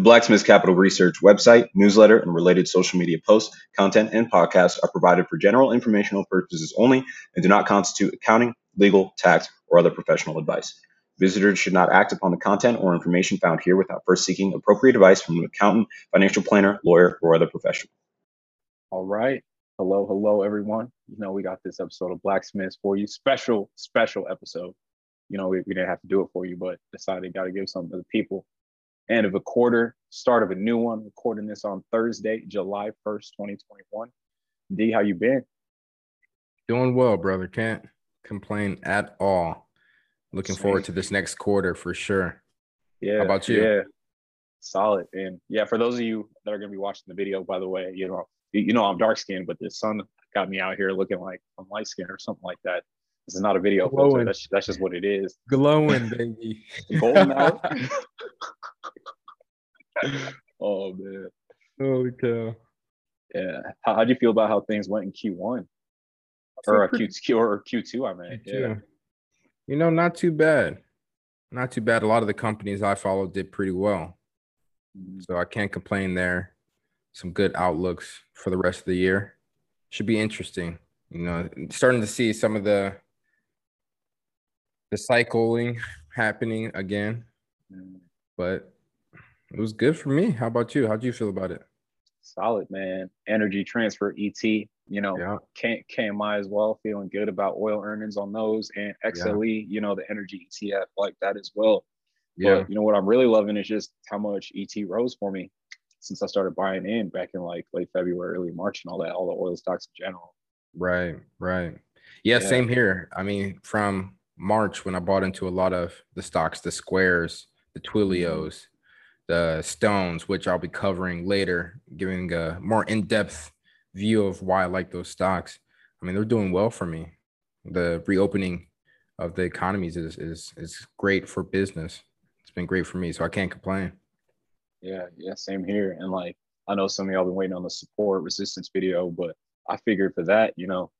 The Blacksmiths Capital Research website, newsletter, and related social media posts, content, and podcasts are provided for general informational purposes only and do not constitute accounting, legal, tax, or other professional advice. Visitors should not act upon the content or information found here without first seeking appropriate advice from an accountant, financial planner, lawyer, or other professional. All right. Hello, everyone. You know, we got this episode of Blacksmiths for you. Special episode. You know, we didn't have to do it for you, but decided got to give something to the people. End of a quarter, start of a new one. Recording this on Thursday, July 1st, 2021. D, how you been? Doing well, brother. Can't complain at all. Looking forward to this next quarter for sure. Yeah. How about you? Yeah. Solid. And yeah, for those of you that are going to be watching the video, by the way, you know I'm dark-skinned, but the sun got me out here looking like I'm light-skinned or something like that. This is not a video filter. That's just what it is. Glowing, baby. Golden out. Oh, man. Holy cow. Yeah. How do you feel about how things went in Q1? Or Q2, I mean. Yeah. You know, not too bad. Not too bad. A lot of the companies I follow did pretty well. So I can't complain there. Some good outlooks for the rest of the year. Should be interesting. You know, starting to see some of the cycling happening again. But it was good for me. How about you? How do you feel about it? Solid, man. Energy transfer, ET. You know, yeah. KMI as well, feeling good about oil earnings on those, and XLE, you know, the energy ETF like that as well. Yeah. But, you know, what I'm really loving is just how much ET rose for me since I started buying in back in like late February, early March and all that, all the oil stocks in general. Right. Yeah, same here. I mean, from March when I bought into a lot of the stocks, the Squares, the Twilios, the Stones, which I'll be covering later, giving a more in-depth view of why I like those stocks. I mean, they're doing well for me. The reopening of the economies is great for business. It's been great for me, so I can't complain. Yeah, same here. And like, I know some of y'all been waiting on the support resistance video, but I figured for that, you know,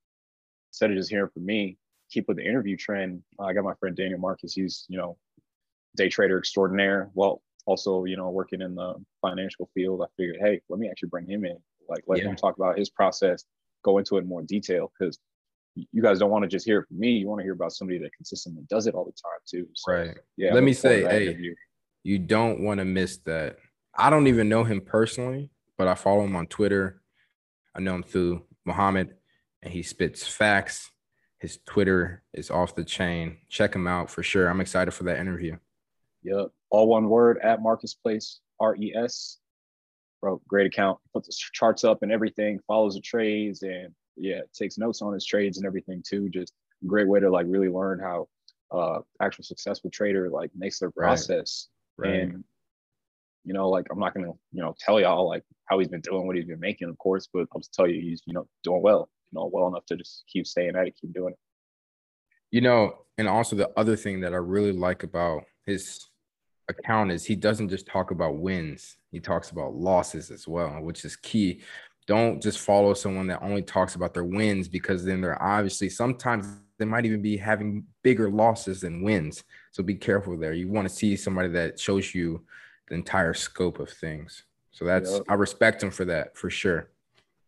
instead of just hearing from me, keep with the interview trend. I got my friend Daniel Marcus. He's, you know, day trader extraordinaire. Well, also, you know, working in the financial field. I figured, hey, let me actually bring him in. Like, let him talk about his process, go into it in more detail, because you guys don't want to just hear it from me. You want to hear about somebody that consistently does it all the time, too. So, right. Yeah. Let me say, hey, you don't want to miss that. I don't even know him personally, but I follow him on Twitter. I know him through Muhammad, and he spits facts. His Twitter is off the chain. Check him out for sure. I'm excited for that interview. Yep. All one word, at Marcus Place, RES. Bro, great account. Puts the charts up and everything, follows the trades, and yeah, takes notes on his trades and everything too. Just a great way to like really learn how actual successful trader like makes their process. Right. And you know, like I'm not gonna, you know, tell y'all like how he's been doing, what he's been making, of course, but I'll just tell you he's, you know, doing well, you know, well enough to just keep staying at it, keep doing it. You know, and also the other thing that I really like about his account is he doesn't just talk about wins, he talks about losses as well, which is key. Don't just follow someone that only talks about their wins, because then they're obviously, sometimes they might even be having bigger losses than wins. So be careful there. You want to see somebody that shows you the entire scope of things. So that's, I respect him for that, for sure.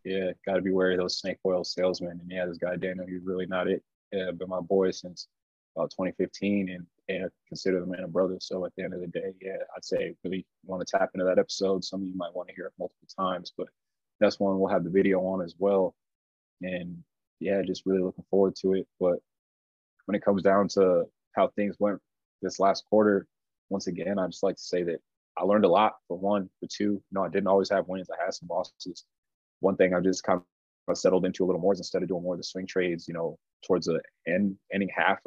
Yeah, got to be wary of those snake oil salesmen. And yeah, this guy Daniel, he's really not it. Yeah, been my boy since about 2015, and I consider the man a brother. So at the end of the day, yeah, I'd say really want to tap into that episode. Some of you might want to hear it multiple times, but that's one we'll have the video on as well. And yeah, just really looking forward to it. But when it comes down to how things went this last quarter, once again, I just like to say that I learned a lot, for one. For two, no, I didn't always have wins. I had some losses. One thing I just kind of settled into a little more is, instead of doing more of the swing trades, you know, towards the ending half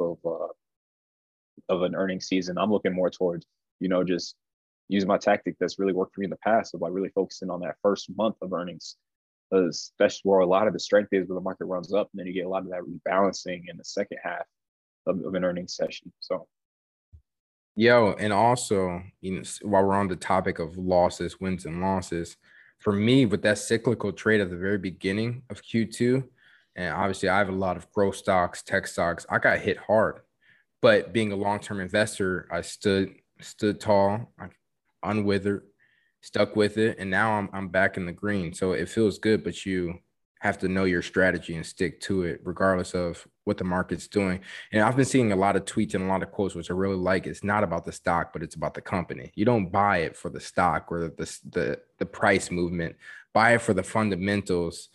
of an earnings season, I'm looking more towards, you know, just using my tactic that's really worked for me in the past of like really focusing on that first month of earnings, especially where a lot of the strength is, where the market runs up, and then you get a lot of that rebalancing in the second half of an earnings session. So, yo, and also, you know, while we're on the topic of losses, wins and losses, for me, with that cyclical trade at the very beginning of Q2, and obviously I have a lot of growth stocks, tech stocks, I got hit hard. But being a long-term investor, I stood tall, unwithered, stuck with it, and now I'm back in the green. So it feels good, but you have to know your strategy and stick to it regardless of what the market's doing. And I've been seeing a lot of tweets and a lot of quotes, which I really like. It's not about the stock, but it's about the company. You don't buy it for the stock or the price movement. Buy it for the fundamentals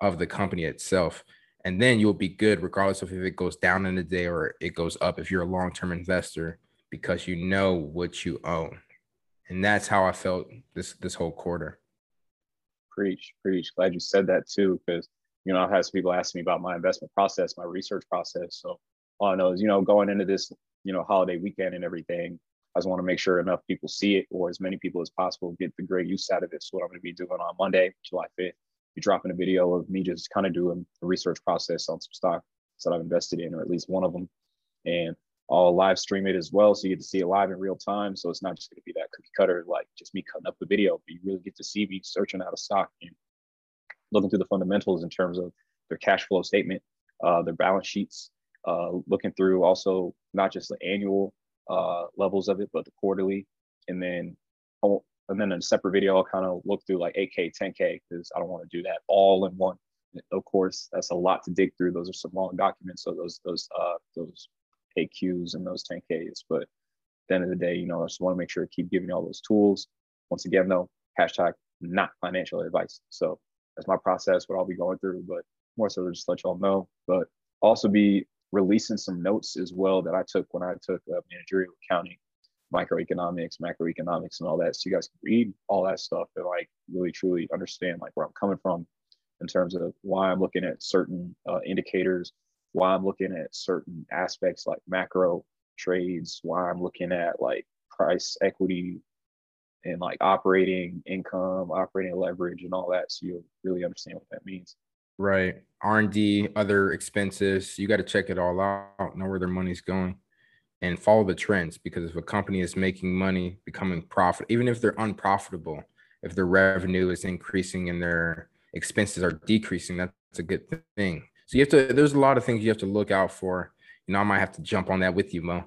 of the company itself. And then you'll be good regardless of if it goes down in a day or it goes up if you're a long-term investor, because you know what you own. And that's how I felt this whole quarter. Preach. Glad you said that too, because, I've had some people ask me about my investment process, my research process. So all I know is, going into this, holiday weekend and everything, I just want to make sure enough people see it, or as many people as possible get the great use out of it. So what I'm going to be doing on Monday, July 5th, be dropping a video of me just kind of doing the research process on some stocks that I've invested in, or at least one of them. And I'll live stream it as well, so you get to see it live in real time. So it's not just going to be that cookie cutter, like just me cutting up the video, but you really get to see me searching out a stock and looking through the fundamentals in terms of their cash flow statement, their balance sheets, looking through also not just the annual levels of it, but the quarterly. And then in a separate video, I'll kind of look through like 8K, 10K, because I don't want to do that all in one. And of course, that's a lot to dig through. Those are some long documents. So those AQs and those 10Ks. But at the end of the day, I just want to make sure I keep giving you all those tools. Once again, though, # not financial advice. So that's my process, what I'll be going through, but more so to just let y'all know. But also be releasing some notes as well that I took when I took managerial accounting, microeconomics, macroeconomics, and all that. So you guys can read all that stuff and like really truly understand like where I'm coming from in terms of why I'm looking at certain indicators, why I'm looking at certain aspects like macro trades, why I'm looking at like price equity and like operating income, operating leverage and all that. So you'll really understand what that means. Right. R&D, other expenses, you got to check it all out, know where their money's going and follow the trends, because if a company is making money, becoming profit, even if they're unprofitable, if their revenue is increasing and their expenses are decreasing, that's a good thing. So there's a lot of things you have to look out for. I might have to jump on that with you, Mo.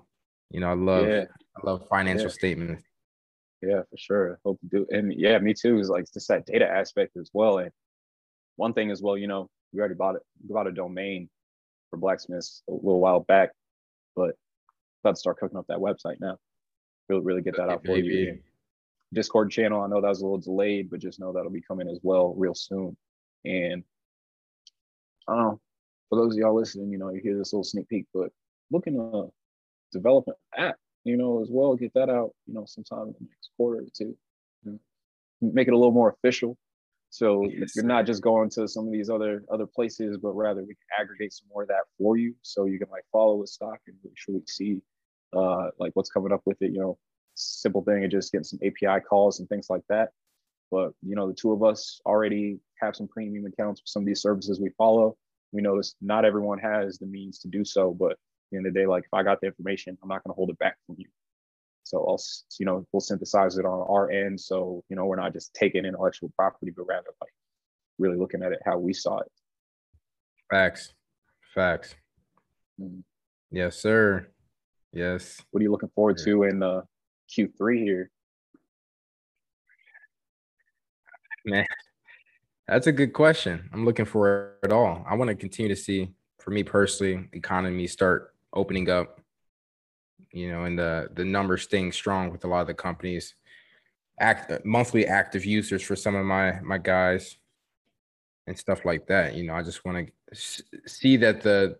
I love financial statements. Yeah, for sure. Hope you do. And yeah, me too. It's like just that data aspect as well. And one thing as well, we already bought a domain for Blacksmiths a little while back, but about to start cooking up that website now. We'll really get that out for you. And Discord channel, I know that was a little delayed, but just know that'll be coming as well real soon. And I don't know. For those of y'all listening, you hear this little sneak peek, but looking to develop an app, as well, get that out, sometime in the next quarter or two. Make it a little more official. So yes, you're not just going to some of these other places, but rather we can aggregate some more of that for you, so you can like follow a stock and make sure we see like what's coming up with it. Simple thing of just getting some API calls and things like that. But the two of us already have some premium accounts for some of these services we follow. We notice not everyone has the means to do so, but at the end of the day, like if I got the information, I'm not going to hold it back from you. So I'll, we'll synthesize it on our end. So, we're not just taking intellectual property, but rather like really looking at it how we saw it. Facts. Mm-hmm. Yes, sir. Yes. What are you looking forward to in Q3 here? Man, that's a good question. I'm looking for it all. I want to continue to see, for me personally, economy start opening up, and the numbers staying strong with a lot of the companies, monthly active users for some of my guys and stuff like that. I just want to see that the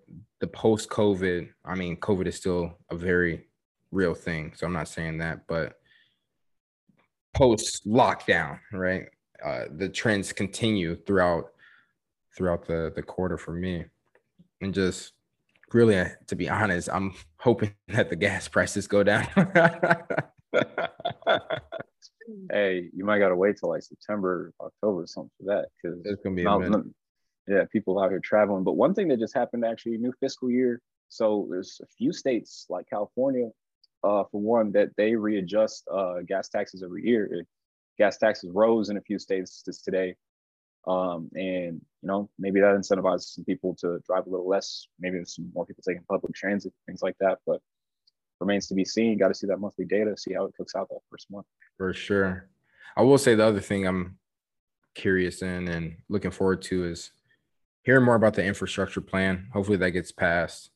post-COVID, I mean, COVID is still a very real thing, so I'm not saying that, but post-lockdown, right? The trends continue throughout the quarter for me. And just really, to be honest, I'm hoping that the gas prices go down. Hey, you might got to wait till like September, October or something for that, because it's going to be a minute. Yeah, people out here traveling. But one thing that just happened, actually, new fiscal year. So there's a few states like California, for one, that they readjust gas taxes every year. Gas taxes rose in a few states just today. And, maybe that incentivizes some people to drive a little less. Maybe there's some more people taking public transit, things like that. But remains to be seen. Got to see that monthly data, see how it cooks out that first month. For sure. I will say the other thing I'm curious in and looking forward to is hearing more about the infrastructure plan. Hopefully that gets passed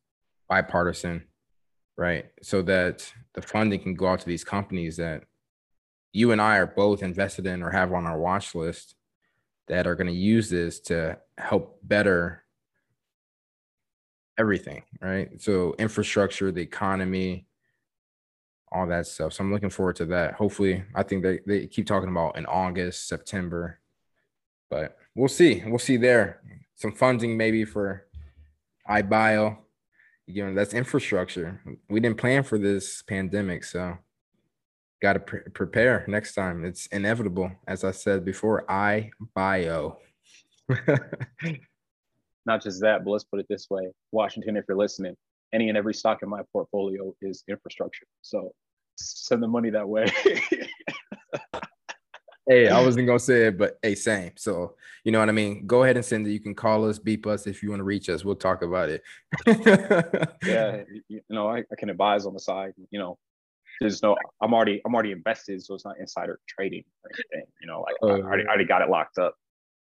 bipartisan, right? So that the funding can go out to these companies that you and I are both invested in or have on our watch list that are going to use this to help better everything, right? So infrastructure, the economy, all that stuff. So I'm looking forward to that. Hopefully, I think they keep talking about in August, September, but we'll see. We'll see there. Some funding maybe for iBio. You know, that's infrastructure. We didn't plan for this pandemic, so got to prepare next time. It's inevitable. As I said before, iBio. Not just that, but let's put it this way. Washington, if you're listening, any and every stock in my portfolio is infrastructure. So send the money that way. Hey, I wasn't going to say it, but hey, same. So, you know what I mean? Go ahead and send it. You can call us, beep us if you want to reach us. We'll talk about it. Yeah, you know, I can advise on the side, you know. There's no, I'm already invested, so it's not insider trading or anything. You know, like I already got it locked up.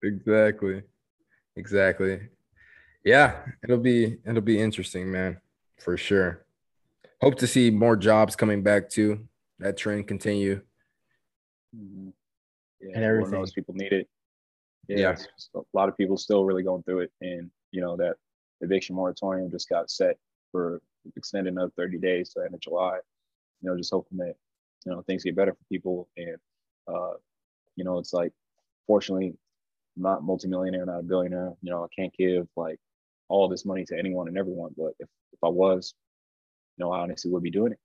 Exactly. Yeah, it'll be interesting, man, for sure. Hope to see more jobs coming back too. That trend continue. Mm-hmm. Yeah, and everyone knows people need it. Yeah. A lot of people still really going through it, and you know that eviction moratorium just got set for extended another 30 days to the end of July. You know, just hoping that, you know, things get better for people. And, you know, it's like, fortunately, I'm not multimillionaire, not a billionaire. You know, I can't give like all this money to anyone and everyone. But if I was, you know, I honestly would be doing it.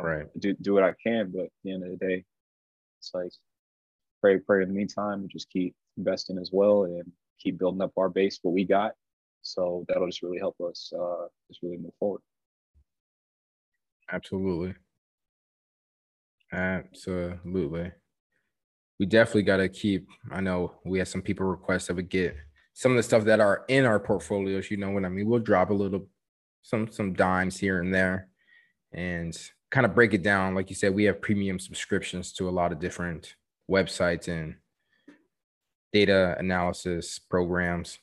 Right. Do what I can. But at the end of the day, it's like pray in the meantime, and just keep investing as well and keep building up our base, what we got. So that'll just really help us just really move forward. Absolutely. We definitely got to keep, I know we had some people request that we get some of the stuff that are in our portfolios, you know what I mean? We'll drop a little, some dimes here and there and kind of break it down. Like you said, we have premium subscriptions to a lot of different websites and data analysis programs.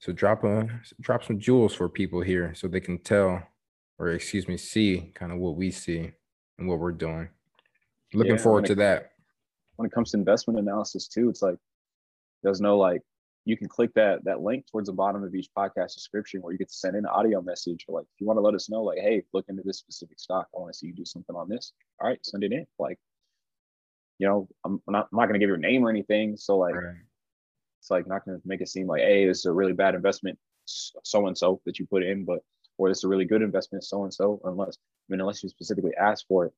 So drop some jewels for people here so they can see kind of what we see and what we're doing. Looking forward to that. When it comes to investment analysis too, it's like, there's no like, you can click that link towards the bottom of each podcast description where you get to send in an audio message. Or like, if you want to let us know, like, hey, look into this specific stock. I want to see you do something on this. All right, send it in. Like, you know, I'm not going to give your name or anything. So like, right. It's like not going to make it seem like, hey, this is a really bad investment, so-and-so that you put in, or it's a really good investment, so and so, unless you specifically ask for it.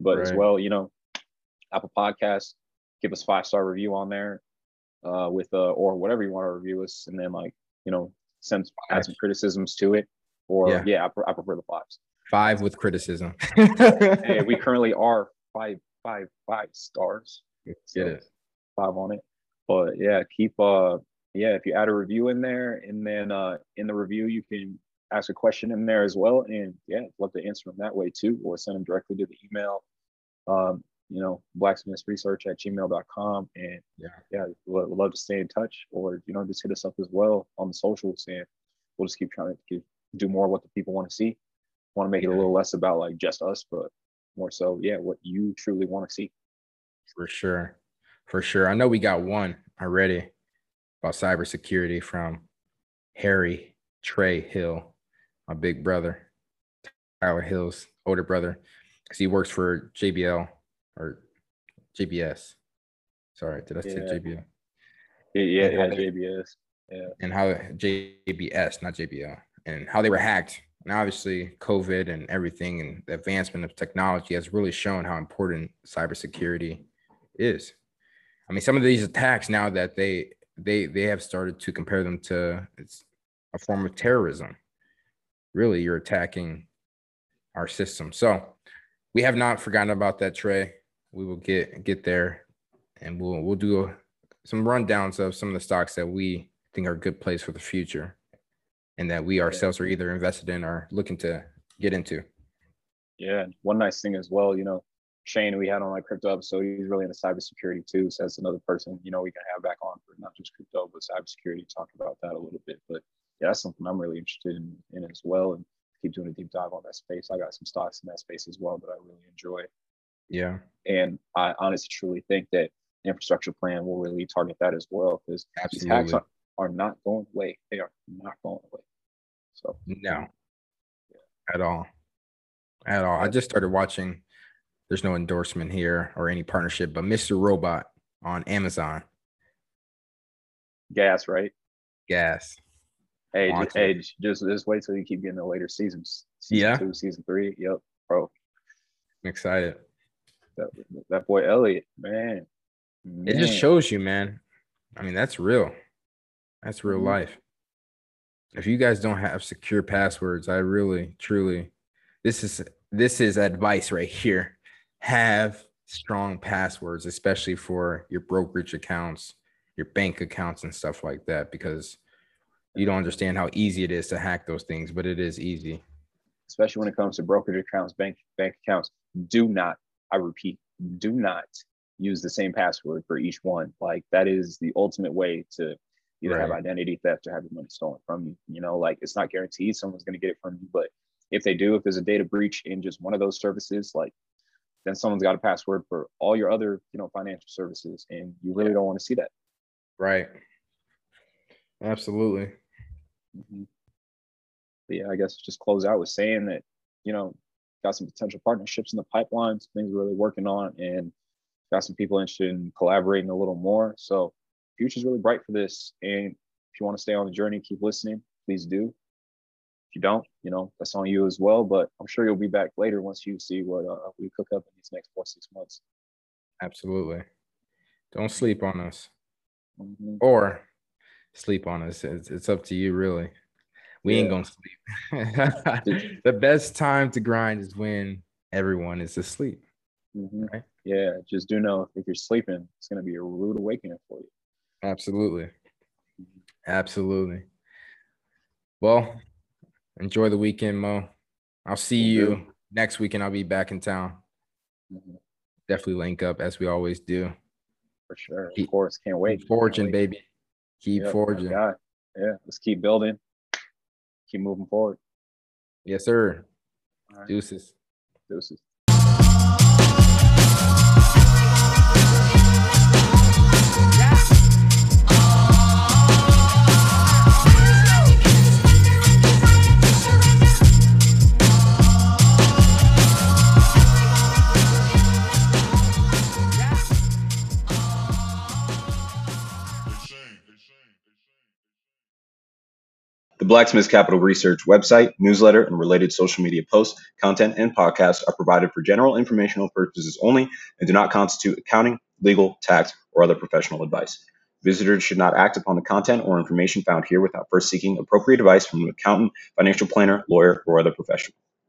But right. As well, you know, Apple Podcasts, give us 5-star review on there, or whatever you want to review us, and then like, you know, add some criticisms to it. Or I prefer the 5s. 5 with criticism. Hey, we currently are five stars. So yeah. 5 on it. But yeah, if you add a review in there, and then in the review you can ask a question in there as well, and love to answer them that way too, or send them directly to the email, you know, blacksmithsresearch@gmail.com, and we'd love to stay in touch, or you know, just hit us up as well on the socials, and we'll just keep trying to do more of what the people want to see. Want to make it a little less about like just us, but more so, what you truly want to see. For sure. I know we got one already about cybersecurity from Harry Trey Hill, my big brother, Tyler Hills, older brother, because he works for JBS. Sorry, did I say JBL? JBS. Yeah. And how JBS, not JBL, and how they were hacked. And obviously, COVID and everything and the advancement of technology has really shown how important cybersecurity is. I mean, some of these attacks now that they have started to compare them to a form of terrorism. Really, you're attacking our system. So we have not forgotten about that, Trey. We will get there, and we'll do some rundowns of some of the stocks that we think are a good place for the future, and that we ourselves are either invested in or looking to get into. Yeah, one nice thing as well, you know, Shane, we had on like crypto episode, he's really into cybersecurity too. So that's another person, you know, we can have back on for not just crypto, but cybersecurity, talk about that a little bit. But yeah, that's something I'm really interested in as well. And keep doing a deep dive on that space. I got some stocks in that space as well that I really enjoy. Yeah. And I honestly truly think that the infrastructure plan will really target that as well, because these hacks are not going away. They are not going away. So no, yeah. At all. I just started watching. There's no endorsement here or any partnership, but Mr. Robot on Amazon. Gas, right? Gas. Hey, just wait till you keep getting the later seasons. Season 2, season 3. Yep, bro. I'm excited. That boy Elliot, man. It just shows you, man. I mean, that's real. That's real life. If you guys don't have secure passwords, I really, truly, this is advice right here. Have strong passwords, especially for your brokerage accounts, your bank accounts and stuff like that, because you don't understand how easy it is to hack those things, but it is easy. Especially when it comes to brokerage accounts, bank accounts. Do not, I repeat, do not use the same password for each one. Like, that is the ultimate way to either have identity theft or have your money stolen from you. You know, like, it's not guaranteed someone's going to get it from you, but if they do, if there's a data breach in just one of those services, like, then someone's got a password for all your other, you know, financial services, and you really don't want to see that. Right. Absolutely. Mm-hmm. But yeah, I guess just close out with saying that, you know, got some potential partnerships in the pipeline, some things we're really working on, and got some people interested in collaborating a little more. So future's really bright for this. And if you want to stay on the journey, keep listening, please do. If you don't, you know, that's on you as well, but I'm sure you'll be back later once you see what we cook up in these next 4-6 months. Absolutely. Don't sleep on us. Mm-hmm. Or sleep on us. It's up to you, really. We ain't going to sleep. The best time to grind is when everyone is asleep. Mm-hmm. Right? Yeah, just do know if you're sleeping, it's going to be a rude awakening for you. Absolutely. Absolutely. Well, enjoy the weekend, Mo. I'll see you next weekend. I'll be back in town. Mm-hmm. Definitely link up as we always do. For sure. Of course. Can't wait. Keep forging, baby. Keep forging. Yeah, let's keep building. Keep moving forward. Yes, sir. All right. Deuces. Deuces. The Blacksmiths Capital Research website, newsletter, and related social media posts, content, and podcasts are provided for general informational purposes only and do not constitute accounting, legal, tax, or other professional advice. Visitors should not act upon the content or information found here without first seeking appropriate advice from an accountant, financial planner, lawyer, or other professional.